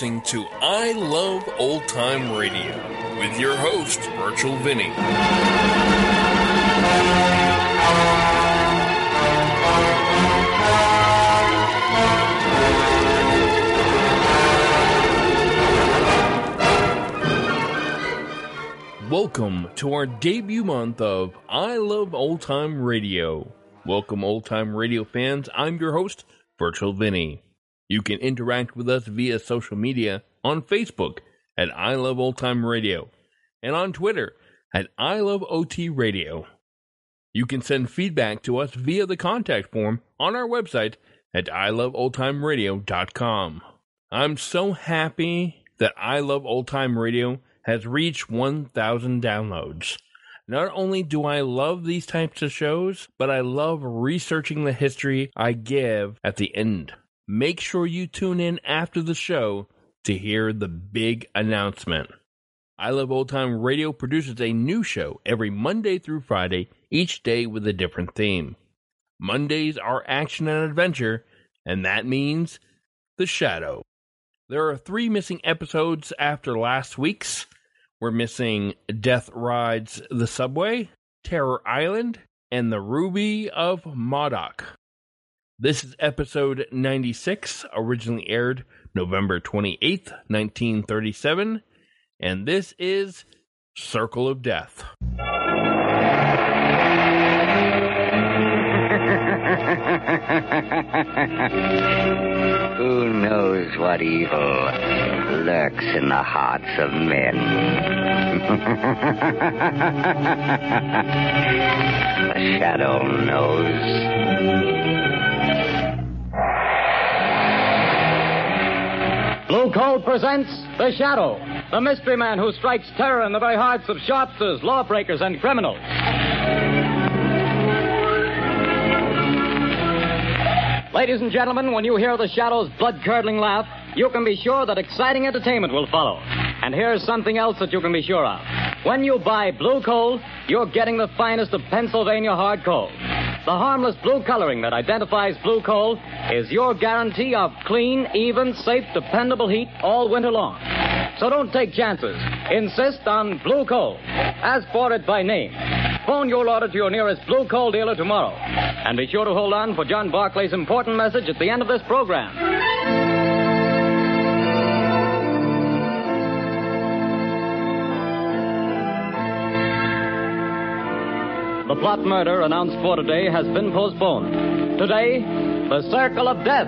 listening to I Love Old Time Radio with your host, Virgil Vinny. Welcome to our debut month of I Love Old Time Radio. Welcome, Old Time Radio fans. I'm your host, Virgil Vinny. You can interact with us via social media on Facebook at I Love Old Time Radio and on Twitter at I Love OT Radio. You can send feedback to us via the contact form on our website at iloveoldtimeradio.com. I'm so happy that I Love Old Time Radio has reached 1,000 downloads. Not only do I love these types of shows, but I love researching the history I give at the end. Make sure you tune in after the show to hear the big announcement. I Love Old Time Radio produces a new show every Monday through Friday, each day with a different theme. Mondays are action and adventure, and that means The Shadow. There are 3 missing episodes after last week's. We're missing Death Rides the Subway, Terror Island, and The Ruby of Modoc. This is episode 96, originally aired November 28th, 1937, and this is Circle of Death. Who knows what evil lurks in the hearts of men? The Shadow knows. Blue Coal presents The Shadow, the mystery man who strikes terror in the very hearts of shopsters, lawbreakers, and criminals. Ladies and gentlemen, when you hear the Shadow's blood-curdling laugh, you can be sure that exciting entertainment will follow. And here's something else that you can be sure of. When you buy Blue Coal, you're getting the finest of Pennsylvania hard coal. The harmless blue coloring that identifies Blue Coal is your guarantee of clean, even, safe, dependable heat all winter long. So don't take chances. Insist on Blue Coal. Ask for it by name. Phone your order to your nearest Blue Coal dealer tomorrow. And be sure to hold on for John Barclay's important message at the end of this program. The plot murder announced for today has been postponed. Today, the Circle of Death.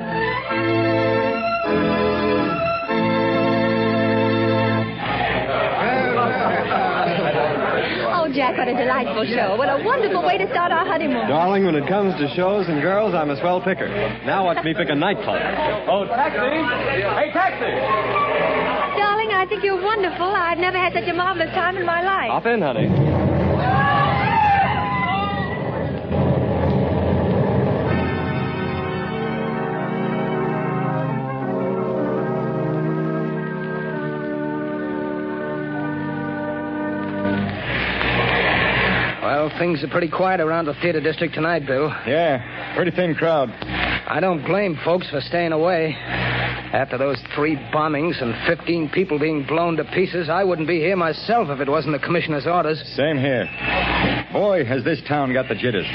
Jack, what a delightful show. What a wonderful way to start our honeymoon. Darling, when it comes to shows and girls, I'm a swell picker. Now watch me pick a nightclub. Oh, taxi! Hey, taxi! Darling, I think you're wonderful. I've never had such a marvelous time in my life. Hop in, honey. Things are pretty quiet around the theater district tonight, Bill. Yeah, pretty thin crowd. I don't blame folks for staying away. After those 3 bombings and 15 people being blown to pieces, I wouldn't be here myself if it wasn't the commissioner's orders. Same here. Boy, has this town got the jitters.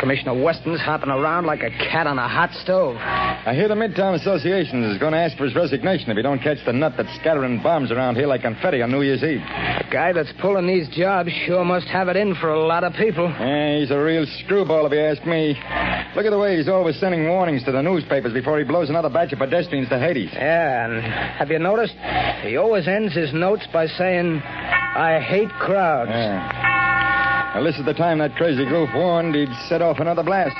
Commissioner Weston's hopping around like a cat on a hot stove. I hear the Midtown Association is going to ask for his resignation if he don't catch the nut that's scattering bombs around here like confetti on New Year's Eve. The guy that's pulling these jobs sure must have it in for a lot of people. Yeah, he's a real screwball if you ask me. Look at the way he's always sending warnings to the newspapers before he blows another batch of pedestrians to Hades. Yeah, and have you noticed? He always ends his notes by saying, I hate crowds. Yeah. Now, this is the time that crazy goof warned he'd set off another blast.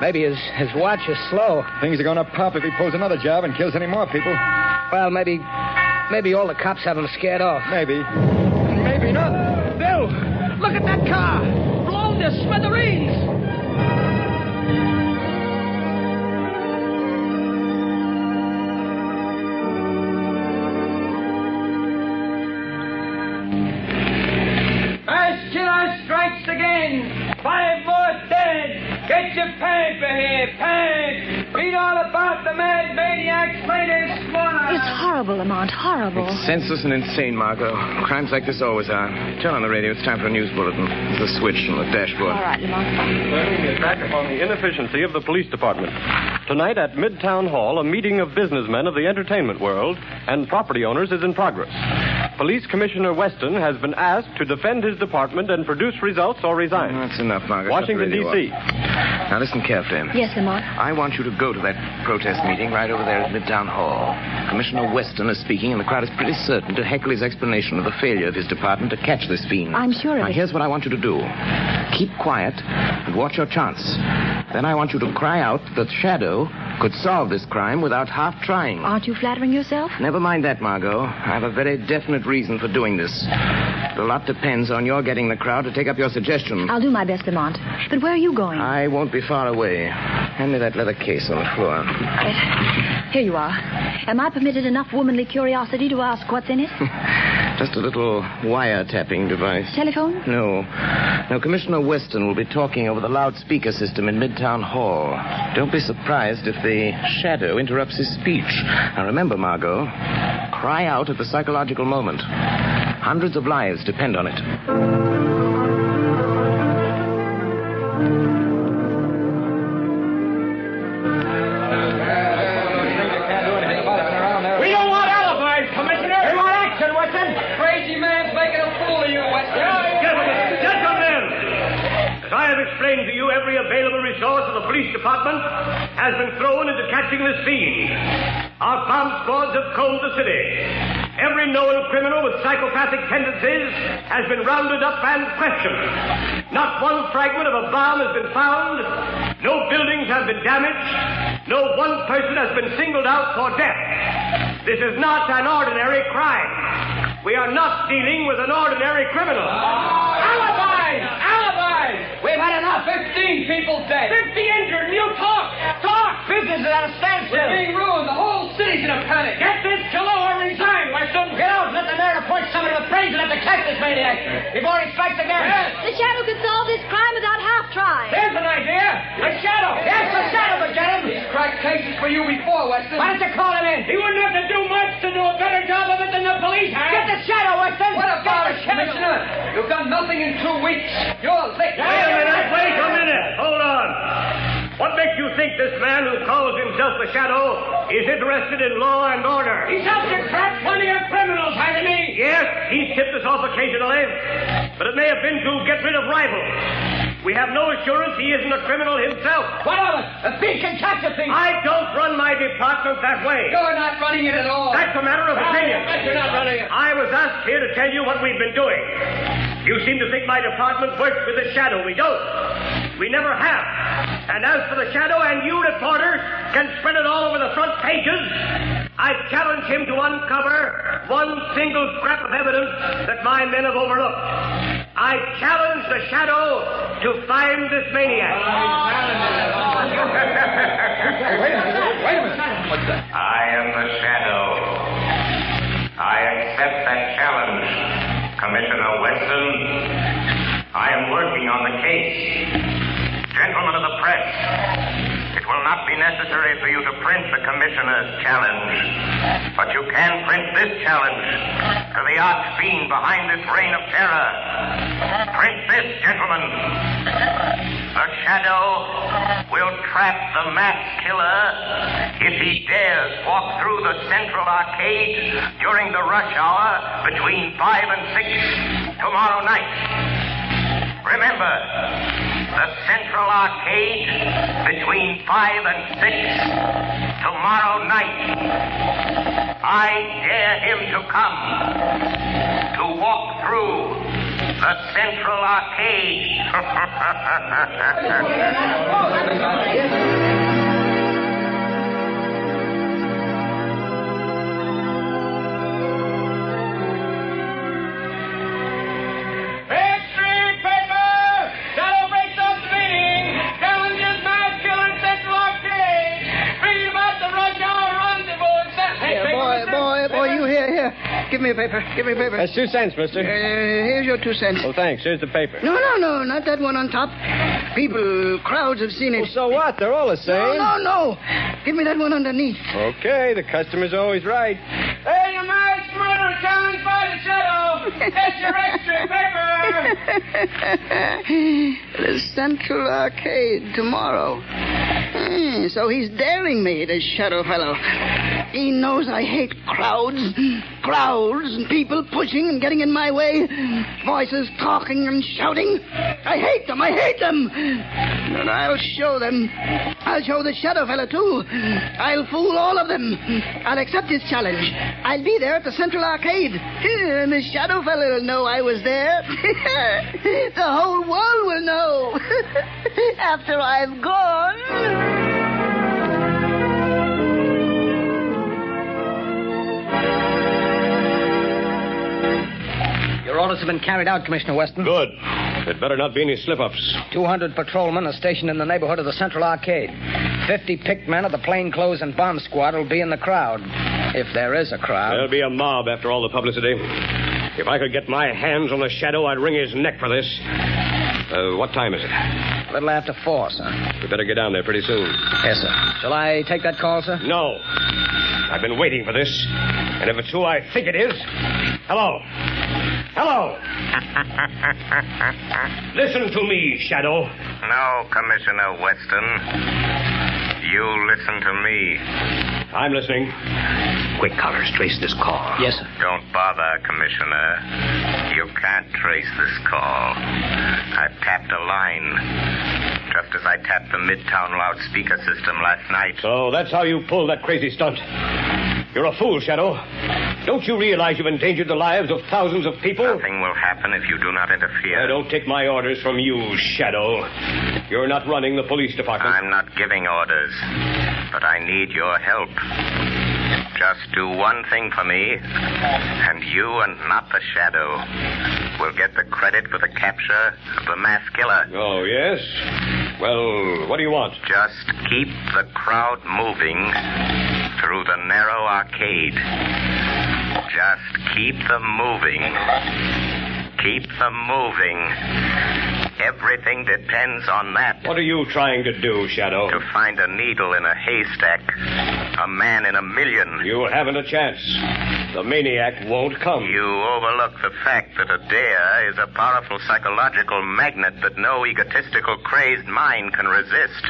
Maybe his watch is slow. Things are going to pop if he pulls another job and kills any more people. Well, maybe all the cops have him scared off. Maybe. Maybe not. Bill, look at that car. Blown to smithereens. Again. 5 more dead. Get your paper here, paper. Read all about the mad maniac's latest slaughter. Is It's horrible, Lamont, horrible. It's senseless and insane, Margot. Crimes like this always are. Turn on the radio. It's time for a news bulletin. There's a switch on the dashboard. All right, Lamont. Learning is back upon the inefficiency of the police department. Tonight at Midtown Hall, a meeting of businessmen of the entertainment world and property owners is in progress. Police Commissioner Weston has been asked to defend his department and produce results or resign. That's enough, Margaret. Washington, D.C. Now, listen carefully. Yes, Lamont. I want you to go to that protest meeting right over there at Midtown Hall. Commissioner Weston is speaking, and the crowd is pretty certain to heckle his explanation of the failure of his department to catch this fiend. I'm sure of it. Now, here's what I want you to do. Keep quiet and watch your chance. Then I want you to cry out that Shadow could solve this crime without half trying. Aren't you flattering yourself? Never mind that, Margot. I have a very definite reason for doing this. A lot depends on your getting the crowd to take up your suggestion. I'll do my best, Lamont. But where are you going? I won't be far away. Hand me that leather case on the floor. Right. Here you are. Am I permitted enough womanly curiosity to ask what's in it? Just a little wiretapping device. Telephone? No. No, Commissioner Weston will be talking over the loudspeaker system in Midtown Hall. Don't be surprised if the Shadow interrupts his speech. Now remember, Margot, cry out at the psychological moment. Hundreds of lives depend on it. Explained to you every available resource of the police department has been thrown into catching this fiend. Our bomb squads have combed the city. Every known criminal with psychopathic tendencies has been rounded up and questioned. Not one fragment of a bomb has been found. No buildings have been damaged. No one person has been singled out for death. This is not an ordinary crime. We are not dealing with an ordinary criminal. Alibis! Alibis! We've had enough. 15 people dead. 50 injured. You talk. Talk. Business is at a standstill. We're being ruined. The whole city's in a panic. Get this killer or resign, Weston. Get out and let the mayor appoint someone to the praise and let the catch this maniac before he strikes again. Yes. The Shadow could solve this crime without half trying. There's an idea. The Shadow. Yes, the Shadow could get him. He's cracked cases for you before, Weston. Why don't you call him in? He wouldn't have to do much to do a better job of it than the police have. Get the Shadow, Weston. What about it, Commissioner? You've done nothing in 2 weeks. You're licked. Wait a minute. Wait a minute. Hold on. What makes you think this man who calls himself the Shadow is interested in law and order? He's helped to crack plenty of criminals, hasn't he? Yes, he's tipped us off occasionally. But it may have been to get rid of rivals. We have no assurance he isn't a criminal himself. What of it? A thief can catch a thief. I don't run my department that way. You're not running it at all. That's a matter of opinion. You're not running it. I was asked here to tell you what we've been doing. You seem to think my department works with the Shadow. We don't. We never have. And as for the Shadow and you reporters can spread it all over the front pages, I challenge him to uncover one single scrap of evidence that my men have overlooked. I challenge the Shadow to find this maniac. Wait a minute. What's that? I am the Shadow. I accept that challenge. Commissioner Weston, I am working on the case. Gentlemen of the press, it will not be necessary for you to print the commissioner's challenge, but you can print this challenge to the arch fiend behind this reign of terror. Print this, gentlemen. The Shadow will trap the mass killer if he dares walk through the Central Arcade during the rush hour between 5 and 6 tomorrow night. Remember, the Central Arcade between 5 and 6 tomorrow night. I dare him to come, to walk through the Central Arcade. Give me a paper. Give me a paper. That's 2 cents, mister. Here's your 2 cents. Oh, thanks. Here's the paper. No, not that one on top. People, crowds have seen it. Well, so what? They're all the same. No. Give me that one underneath. Okay, the customer's always right. Hey, you might murder coming by the Shadow. That's your extra paper. The Central Arcade tomorrow. So he's daring me, this Shadow fellow. He knows I hate crowds, and people pushing and getting in my way. Voices talking and shouting. I hate them. And I'll show them. I'll show the Shadow fella, too. I'll fool all of them. I'll accept his challenge. I'll be there at the Central Arcade. And the Shadow fella will know I was there. The whole world will know. After I'm gone. Your orders have been carried out, Commissioner Weston. Good. It better not be any slip-ups. 200 patrolmen are stationed in the neighborhood of the Central Arcade. 50 picked men of the plainclothes and bomb squad will be in the crowd. If there is a crowd. There'll be a mob after all the publicity. If I could get my hands on the Shadow, I'd wring his neck for this. What time is it? A little after 4, sir. We better get down there pretty soon. Yes, sir. Shall I take that call, sir? No. I've been waiting for this. And if it's who I think it is... Hello! Listen to me, Shadow. No, Commissioner Weston. You listen to me. I'm listening. Quick, Collars, trace this call. Yes, sir. Don't bother, Commissioner. You can't trace this call. I've tapped a line. Just as I tapped the Midtown loudspeaker system last night. So that's how you pulled that crazy stunt. You're a fool, Shadow. Don't you realize you've endangered the lives of thousands of people? Nothing will happen if you do not interfere. I don't take my orders from you, Shadow. You're not running the police department. I'm not giving orders, but I need your help. Just do one thing for me, and you and not the Shadow will get the credit for the capture of the masked killer. Oh, yes? Well, what do you want? Just keep the crowd moving... through the narrow arcade. Just keep them moving. Keep them moving. Everything depends on that. What are you trying to do, Shadow? To find a needle in a haystack. A man in a million. You haven't a chance. The maniac won't come. You overlook the fact that a dare is a powerful psychological magnet that no egotistical, crazed mind can resist.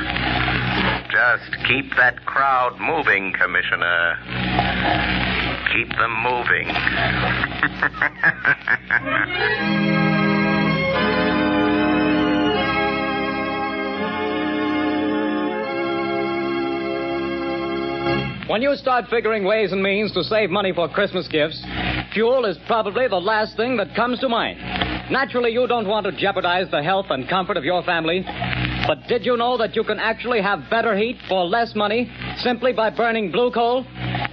Just keep that crowd moving, Commissioner. Keep them moving. When you start figuring ways and means to save money for Christmas gifts, fuel is probably the last thing that comes to mind. Naturally, you don't want to jeopardize the health and comfort of your family. But did you know that you can actually have better heat for less money simply by burning blue coal?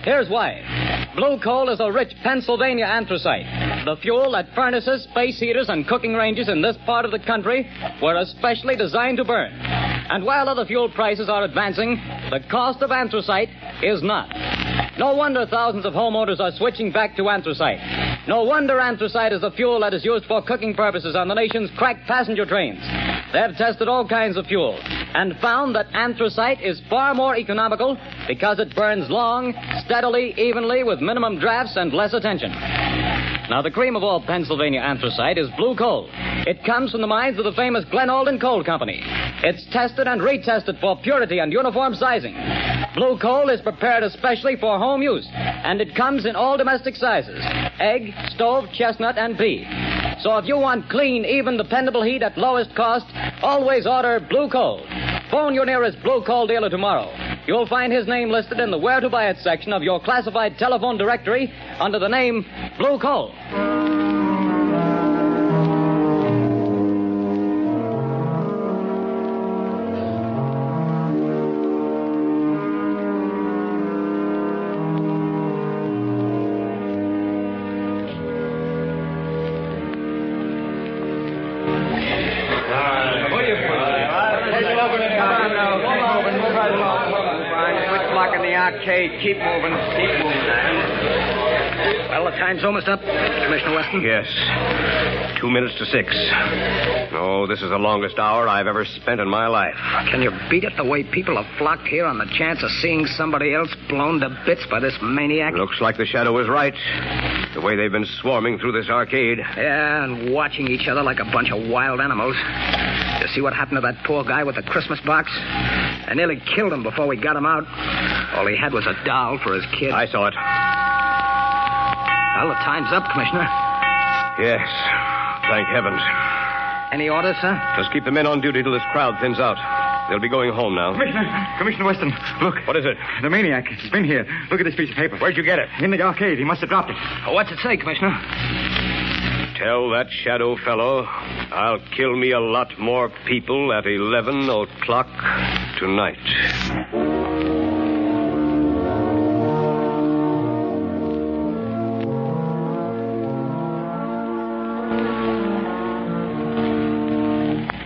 Here's why. Blue coal is a rich Pennsylvania anthracite, the fuel that furnaces, space heaters, and cooking ranges in this part of the country were especially designed to burn. And while other fuel prices are advancing, the cost of anthracite is not. No wonder thousands of homeowners are switching back to anthracite. No wonder anthracite is the fuel that is used for cooking purposes on the nation's crack passenger trains. They've tested all kinds of fuel and found that anthracite is far more economical because it burns long, steadily, evenly, with minimum drafts and less attention. Now, the cream of all Pennsylvania anthracite is blue coal. It comes from the mines of the famous Glen Alden Coal Company. It's tested and retested for purity and uniform sizing. Blue coal is prepared especially for home use, and it comes in all domestic sizes: egg, stove, chestnut, and pea. So if you want clean, even, dependable heat at lowest cost, always order blue coal. Phone your nearest blue coal dealer tomorrow. You'll find his name listed in the Where to Buy It section of your classified telephone directory under the name Blue Coal. Keep moving. Well, the time's almost up, Commissioner Weston. Yes. 2 minutes to 6. Oh, this is the longest hour I've ever spent in my life. Can you beat it, the way people have flocked here on the chance of seeing somebody else blown to bits by this maniac? Looks like the Shadow is right. The way they've been swarming through this arcade. Yeah, and watching each other like a bunch of wild animals. You see what happened to that poor guy with the Christmas box? I nearly killed him before we got him out. All he had was a doll for his kid. I saw it. Well, the time's up, Commissioner. Yes. Thank heavens. Any orders, sir? Just keep the men on duty till this crowd thins out. They'll be going home now. Commissioner Weston, look. What is it? The maniac. He's been here. Look at this piece of paper. Where'd you get it? In the arcade. He must have dropped it. Oh, what's it say, Commissioner? Tell that Shadow fellow I'll kill me a lot more people at 11 o'clock tonight.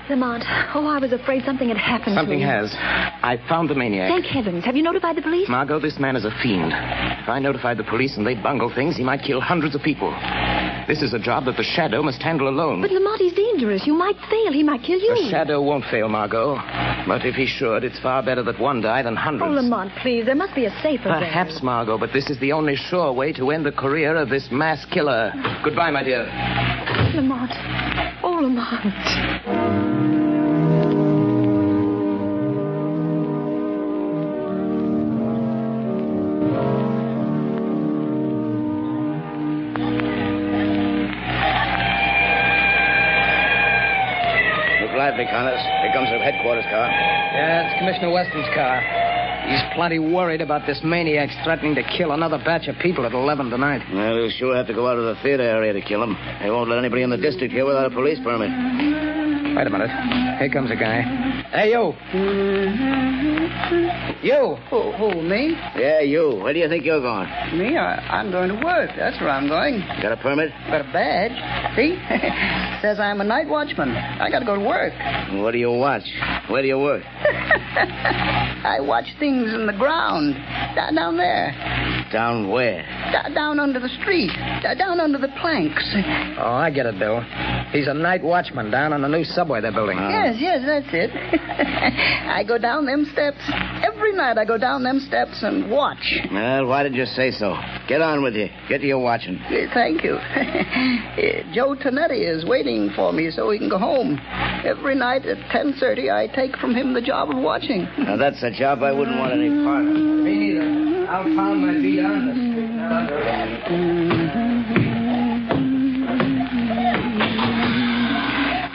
Lamont, oh, I was afraid something had happened to me. Something has. I found the maniac. Thank heavens. Have you notified the police? Margot, this man is a fiend. If I notified the police and they bungle things, he might kill hundreds of people. This is a job that the Shadow must handle alone. But Lamont, he's dangerous. You might fail. He might kill you. The Shadow won't fail, Margot. But if he should, it's far better that one die than hundreds. Oh, Lamont, please. There must be a safer way. Perhaps, Margot, but this is the only sure way to end the career of this mass killer. Goodbye, my dear. Lamont. Oh, Lamont. Connors, here comes the headquarters car. Yeah, it's Commissioner Weston's car. He's plenty worried about this maniac threatening to kill another batch of people at 11 tonight. Well, he'll sure have to go out of the theater area to kill him. They won't let anybody in the district here without a police permit. Wait a minute. Here comes a guy. Hey, you. You. Who, me? Yeah, you. Where do you think you're going? Me? I'm going to work. That's where I'm going. You got a permit? Got a badge. See? It says I'm a night watchman. I got to go to work. What do you watch? Where do you work? I watch things in the ground. Down there. Down where? Down under the street. Down under the planks. Oh, I get it, Bill. He's a night watchman down on the new subway they're building. Yes, that's it. I go down them steps. Every night I go down them steps and watch. Well, why did you say so? Get on with you. Get to your watching. Thank you. Joe Tonetti is waiting for me so he can go home. Every night at 10:30 I take from him the job of watching. Now, that's a job I wouldn't want any part of. Me neither. I'll pound my feet on the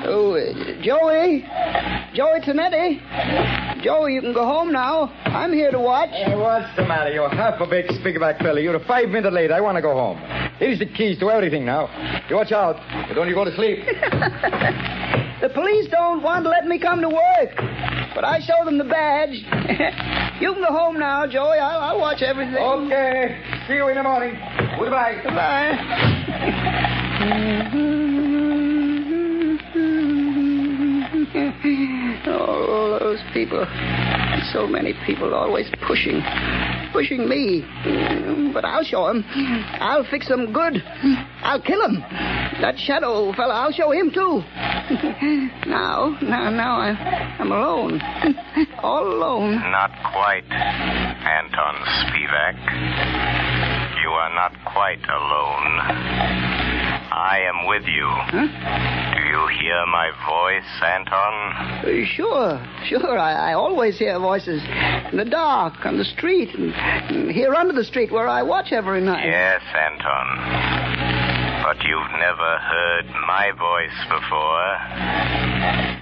street. Oh, Joey. Joey Tonetti. Joey, you can go home now. I'm here to watch. Hey, what's the matter? You're half a big spigback fella. You're 5 minutes late. I want to go home. Here's the keys to everything now. You watch out. But don't you go to sleep. The police don't want to let me come to work. But I show them the badge. You can go home now, Joey. I'll watch everything. Okay. See you in the morning. Goodbye. Goodbye. Oh, those people. So many people always pushing me. But I'll show him. I'll fix him good. I'll kill him. That Shadow fella, I'll show him, too. Now I'm alone. All alone. Not quite, Anton Spivak. You are not quite alone. I am with you. Huh? Do you hear my voice, Anton? Sure. I always hear voices in the dark, on the street, and here under the street where I watch every night. Yes, Anton. But you've never heard my voice before,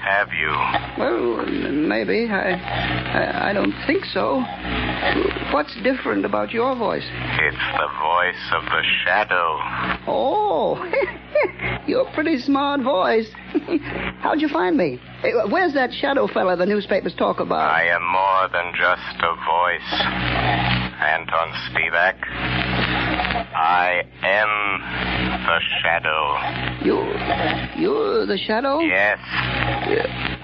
have you? Well, maybe. I don't think so. What's different about your voice? It's the voice of the Shadow. Oh, you're a pretty smart voice. How'd you find me? Hey, where's that Shadow fella the newspapers talk about? I am more than just a voice, Anton Spivak. I am the Shadow. You're the Shadow? Yes.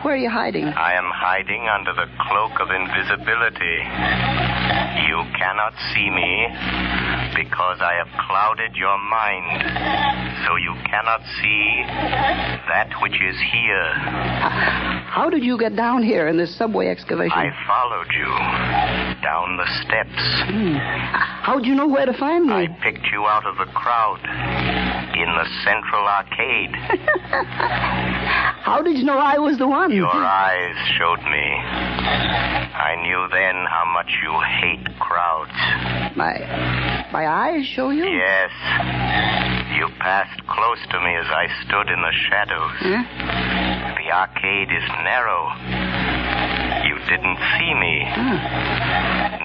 Where are you hiding? I am hiding under the cloak of invisibility. You cannot see me because I have clouded your mind. So you cannot see that which is here. How did you get down here in this subway excavation? I followed you down the steps. How did you know where to find me? I picked you out of the crowd in the Central Arcade. How did you know I was the one? Your eyes showed me. I knew then how much you hate crowds. My eyes show you? Yes. You passed close to me as I stood in the shadows. Huh? The arcade is narrow. You didn't see me.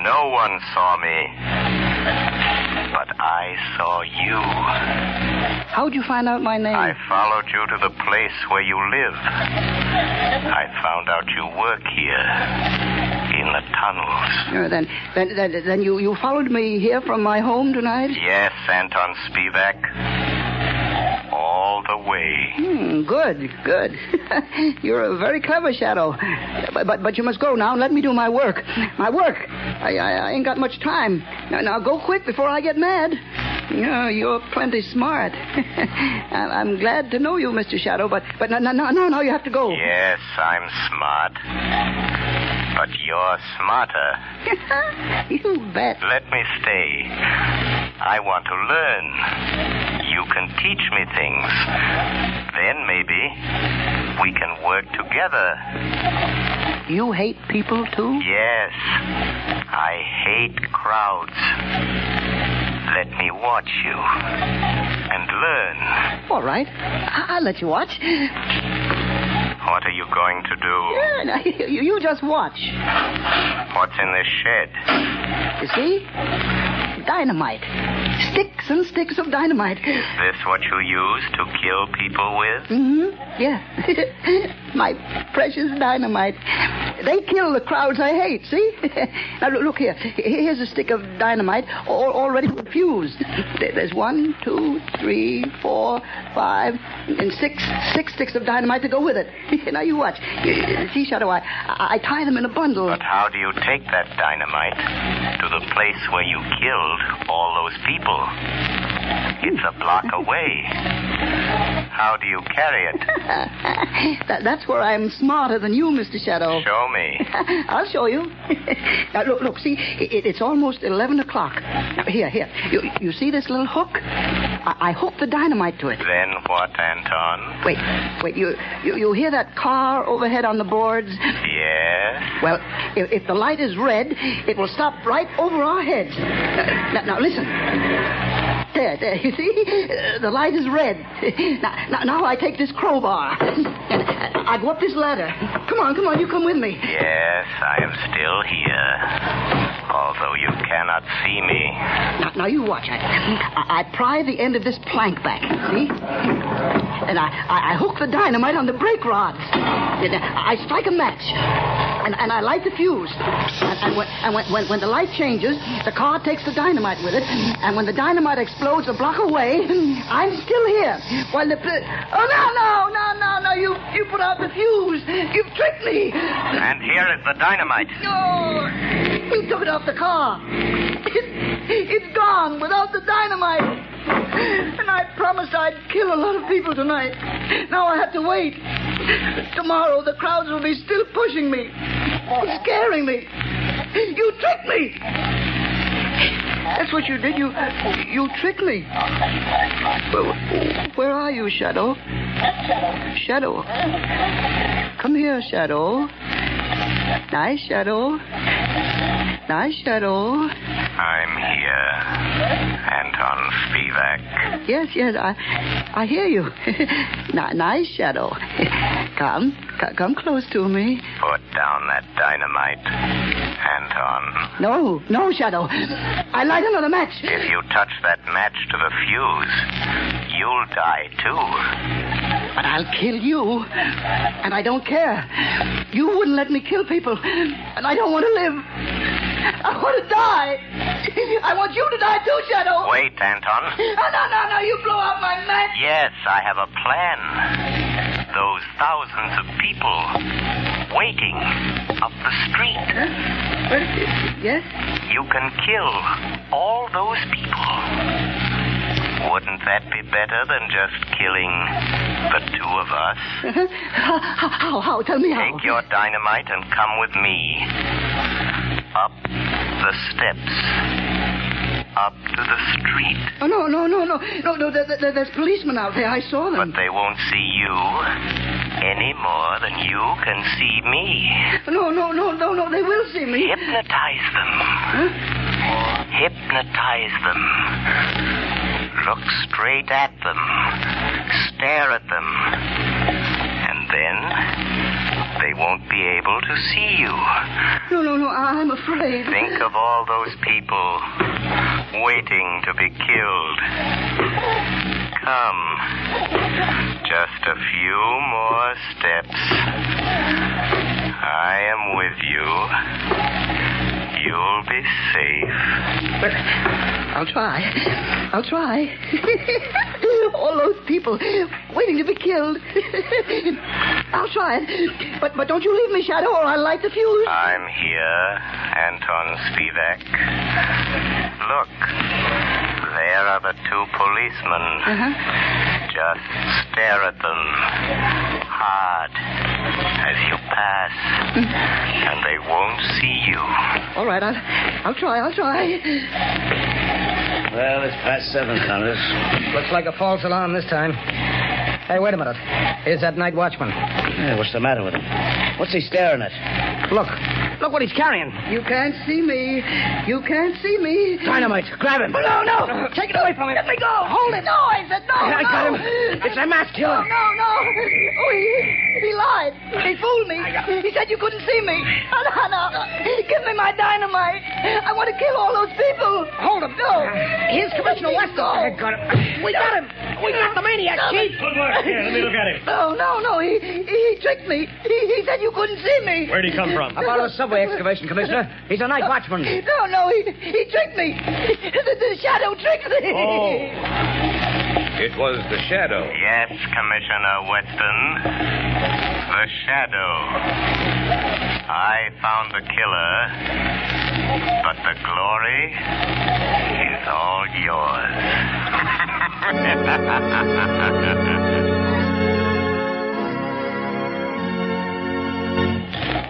No one saw me. But I saw you. How'd you find out my name? I followed you to the place where you live. I found out you work here in the tunnels. Then you followed me here from my home tonight? Yes, Anton Spivak. All the way. Good. You're a very clever shadow. But you must go now and let me do my work. I ain't got much time. Now go quick before I get mad. You're plenty smart. I'm glad to know you, Mr. Shadow, but no, you have to go. Yes, I'm smart. But you're smarter. You bet. Let me stay. I want to learn. You can teach me things. Then maybe we can work together. You hate people, too? Yes. I hate crowds. Let me watch you and learn. All right. I'll let you watch. What are you going to do? You just watch. What's in this shed? You see? Dynamite. Sticks and sticks of dynamite. Is this what you use to kill people with? Mm-hmm. Yeah. My precious dynamite. They kill the crowds I hate, see? Now, look here. Here's a stick of dynamite already fused. There's 1, 2, 3, 4, 5, and 6 sticks of dynamite to go with it. Now, you watch. See, Shadow, I tie them in a bundle. But how do you take that dynamite to the place where you killed all those people? It's a block away. How do you carry it? That's where I'm smarter than you, Mr. Shadow. Show me. I'll show you. Now, look, see, it's almost 11 o'clock. Now, here. You see this little hook? I hook the dynamite to it. Then what, Anton? Wait. You hear that car overhead on the boards? Yes. Well, if the light is red, it will stop right over our heads. Now listen. There, you see? The light is red. Now I take this crowbar. I go up this ladder. Come on, you come with me. Yes, I am still here, although you cannot see me. Now you watch. I pry the end of this plank back, see? And I hook the dynamite on the brake rods. And I strike a match, and I light the fuse. And when the light changes, the car takes the dynamite with it. And when the dynamite explodes a block away, I'm still here. While the... Oh, no. You put out the fuse. You've tricked me. And here is the dynamite. No. You took it off the car. It's gone without the dynamite. And I promised I'd kill a lot of people tonight. Now I have to wait. Tomorrow the crowds will be still pushing me, scaring me. You tricked me. That's what you did. You tricked me. Where are you, Shadow? Shadow. Come here, Shadow. Nice, Shadow. I'm here. Anton Spivak. Yes, I hear you. Nice, Shadow. Come close to me. Put down that dynamite, Anton. No, Shadow. I light another match. If you touch that match to the fuse, you'll die, too. But I'll kill you, and I don't care. You wouldn't let me kill people, and I don't want to live. I want to die. I want you to die too, Shadow. Wait, Anton. Oh, no, you blow out my match. Yes, I have a plan. those thousands of people waiting up the street. Yes? You can kill all those people. Wouldn't that be better than just killing the two of us? How? Tell me how. Take your dynamite and come with me. Up the steps. Up to the street. Oh, no. There's policemen out there. I saw them. But they won't see you any more than you can see me. No. They will see me. Hypnotize them. Huh? Hypnotize them. Look straight at them. Stare at them. And then... they won't be able to see you. No, I'm afraid. Think of all those people waiting to be killed. Come. Just a few more steps. I am with you. You'll be safe. But I'll try. All those people waiting to be killed. I'll try it. But don't you leave me, Shadow, or I'll light the fuse. I'm here, Anton Spivak. Look, there are the two policemen. Uh-huh. Just stare at them hard as you pass, and they won't see you. All right, I'll try. Well, it's past 7, Connors. Looks like a false alarm this time. Hey, wait a minute. Here's that night watchman. Yeah, what's the matter with him? What's he staring at? Look what he's carrying. You can't see me. Dynamite, grab him. No. Take it away from me. Let me go. Hold it. No, I said no. I got him. It's a mass killer. No. Oh, he lied. He fooled me. He said you couldn't see me. No. Give me my dynamite. I want to kill all those people. Hold him. No. Here's Commissioner Weston. I got him. We got him. We got the maniac, Chief. Good work. Here, let me look at him. No. He tricked me. He said you couldn't see me. Where'd he come from? About a subway excavation, Commissioner. He's a night watchman. No. He tricked me. The Shadow tricked me. Oh. It was the Shadow. Yes, Commissioner Weston. The Shadow. I found the killer, but the glory is all yours.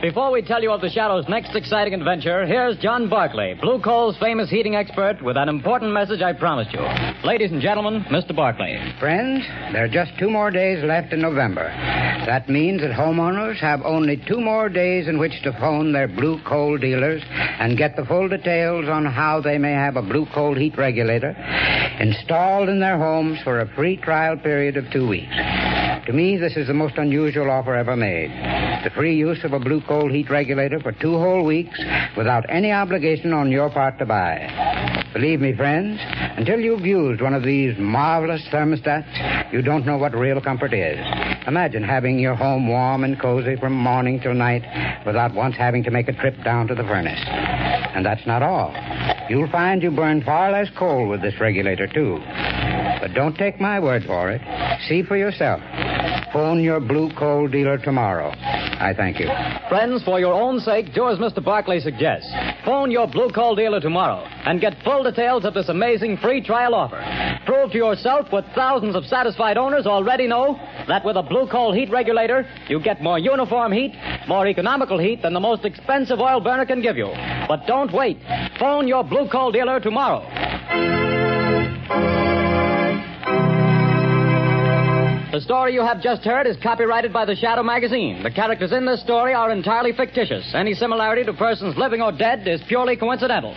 Before we tell you of the Shadow's next exciting adventure, here's John Barclay, Blue Coal's famous heating expert, with an important message I promised you. Ladies and gentlemen, Mr. Barclay. Friends, there are just 2 more days left in November. That means that homeowners have only 2 more days in which to phone their Blue Coal dealers and get the full details on how they may have a Blue Coal heat regulator installed in their homes for a free trial period of 2 weeks. To me, this is the most unusual offer ever made. The free use of a Blue Coal heat regulator for 2 whole weeks without any obligation on your part to buy. Believe me, friends, until you've used one of these marvelous thermostats, you don't know what real comfort is. Imagine having your home warm and cozy from morning till night without once having to make a trip down to the furnace. And that's not all. You'll find you burn far less coal with this regulator, too. But don't take my word for it. See for yourself. Phone your Blue Coal dealer tomorrow. I thank you. Friends, for your own sake, do as Mr. Barclay suggests. Phone your Blue Coal dealer tomorrow and get full details of this amazing free trial offer. Prove to yourself what thousands of satisfied owners already know, that with a Blue Coal heat regulator, you get more uniform heat, more economical heat than the most expensive oil burner can give you. But don't wait. Phone your Blue Coal dealer tomorrow. The story you have just heard is copyrighted by The Shadow magazine. The characters in this story are entirely fictitious. Any similarity to persons living or dead is purely coincidental.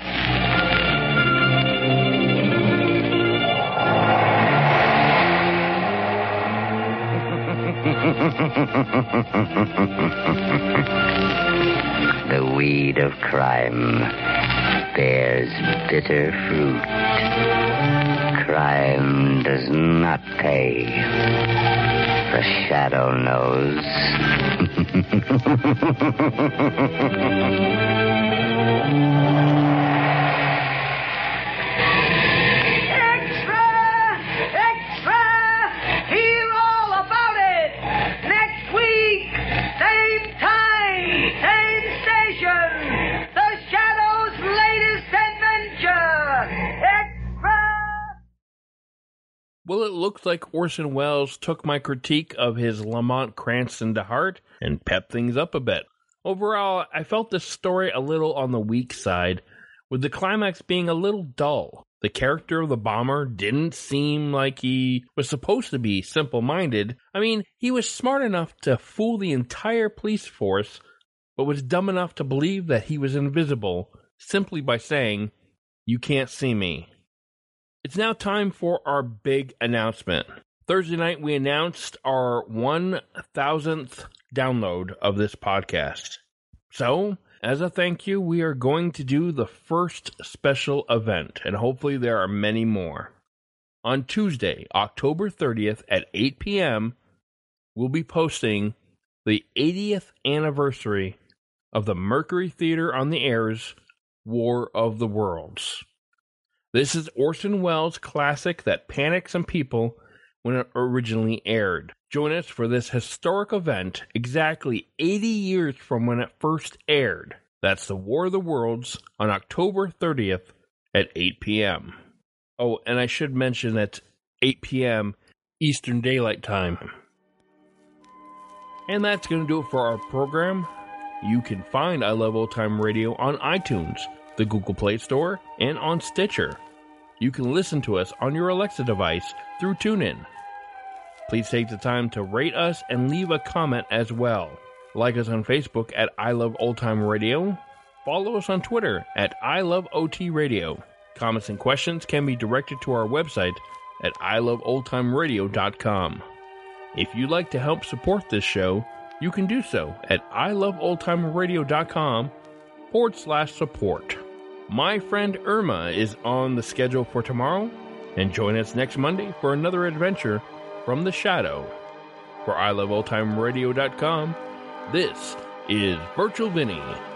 The weed of crime bears bitter fruit. Crime does not pay. The Shadow knows. Extra! Hear all about it! Next Well, it looks like Orson Welles took my critique of his Lamont Cranston to heart and pepped things up a bit. Overall, I felt this story a little on the weak side, with the climax being a little dull. The character of the bomber didn't seem like he was supposed to be simple-minded. I mean, he was smart enough to fool the entire police force, but was dumb enough to believe that he was invisible simply by saying, "You can't see me." It's now time for our big announcement. Thursday night, we announced our 1,000th download of this podcast. So, as a thank you, we are going to do the first special event, and hopefully there are many more. On Tuesday, October 30th at 8 p.m., we'll be posting the 80th anniversary of the Mercury Theater on the Air's War of the Worlds. This is Orson Welles' classic that panicked some people when it originally aired. Join us for this historic event exactly 80 years from when it first aired. That's The War of the Worlds on October 30th at 8 p.m. Oh, and I should mention that's 8 p.m. Eastern Daylight Time. And that's going to do it for our program. You can find I Love Old Time Radio on iTunes, the Google Play Store, and on Stitcher. You can listen to us on your Alexa device through TuneIn. Please take the time to rate us and leave a comment as well. Like us on Facebook at I Love Old Time Radio. Follow us on Twitter at I Love OT Radio. Comments and questions can be directed to our website at iloveoldtimeradio.com. If you'd like to help support this show, you can do so at iloveoldtimeradio.com/support. My Friend Irma is on the schedule for tomorrow, and join us next Monday for another adventure from The Shadow. For iloveoldtimeradio.com, this is Virgil Vinny.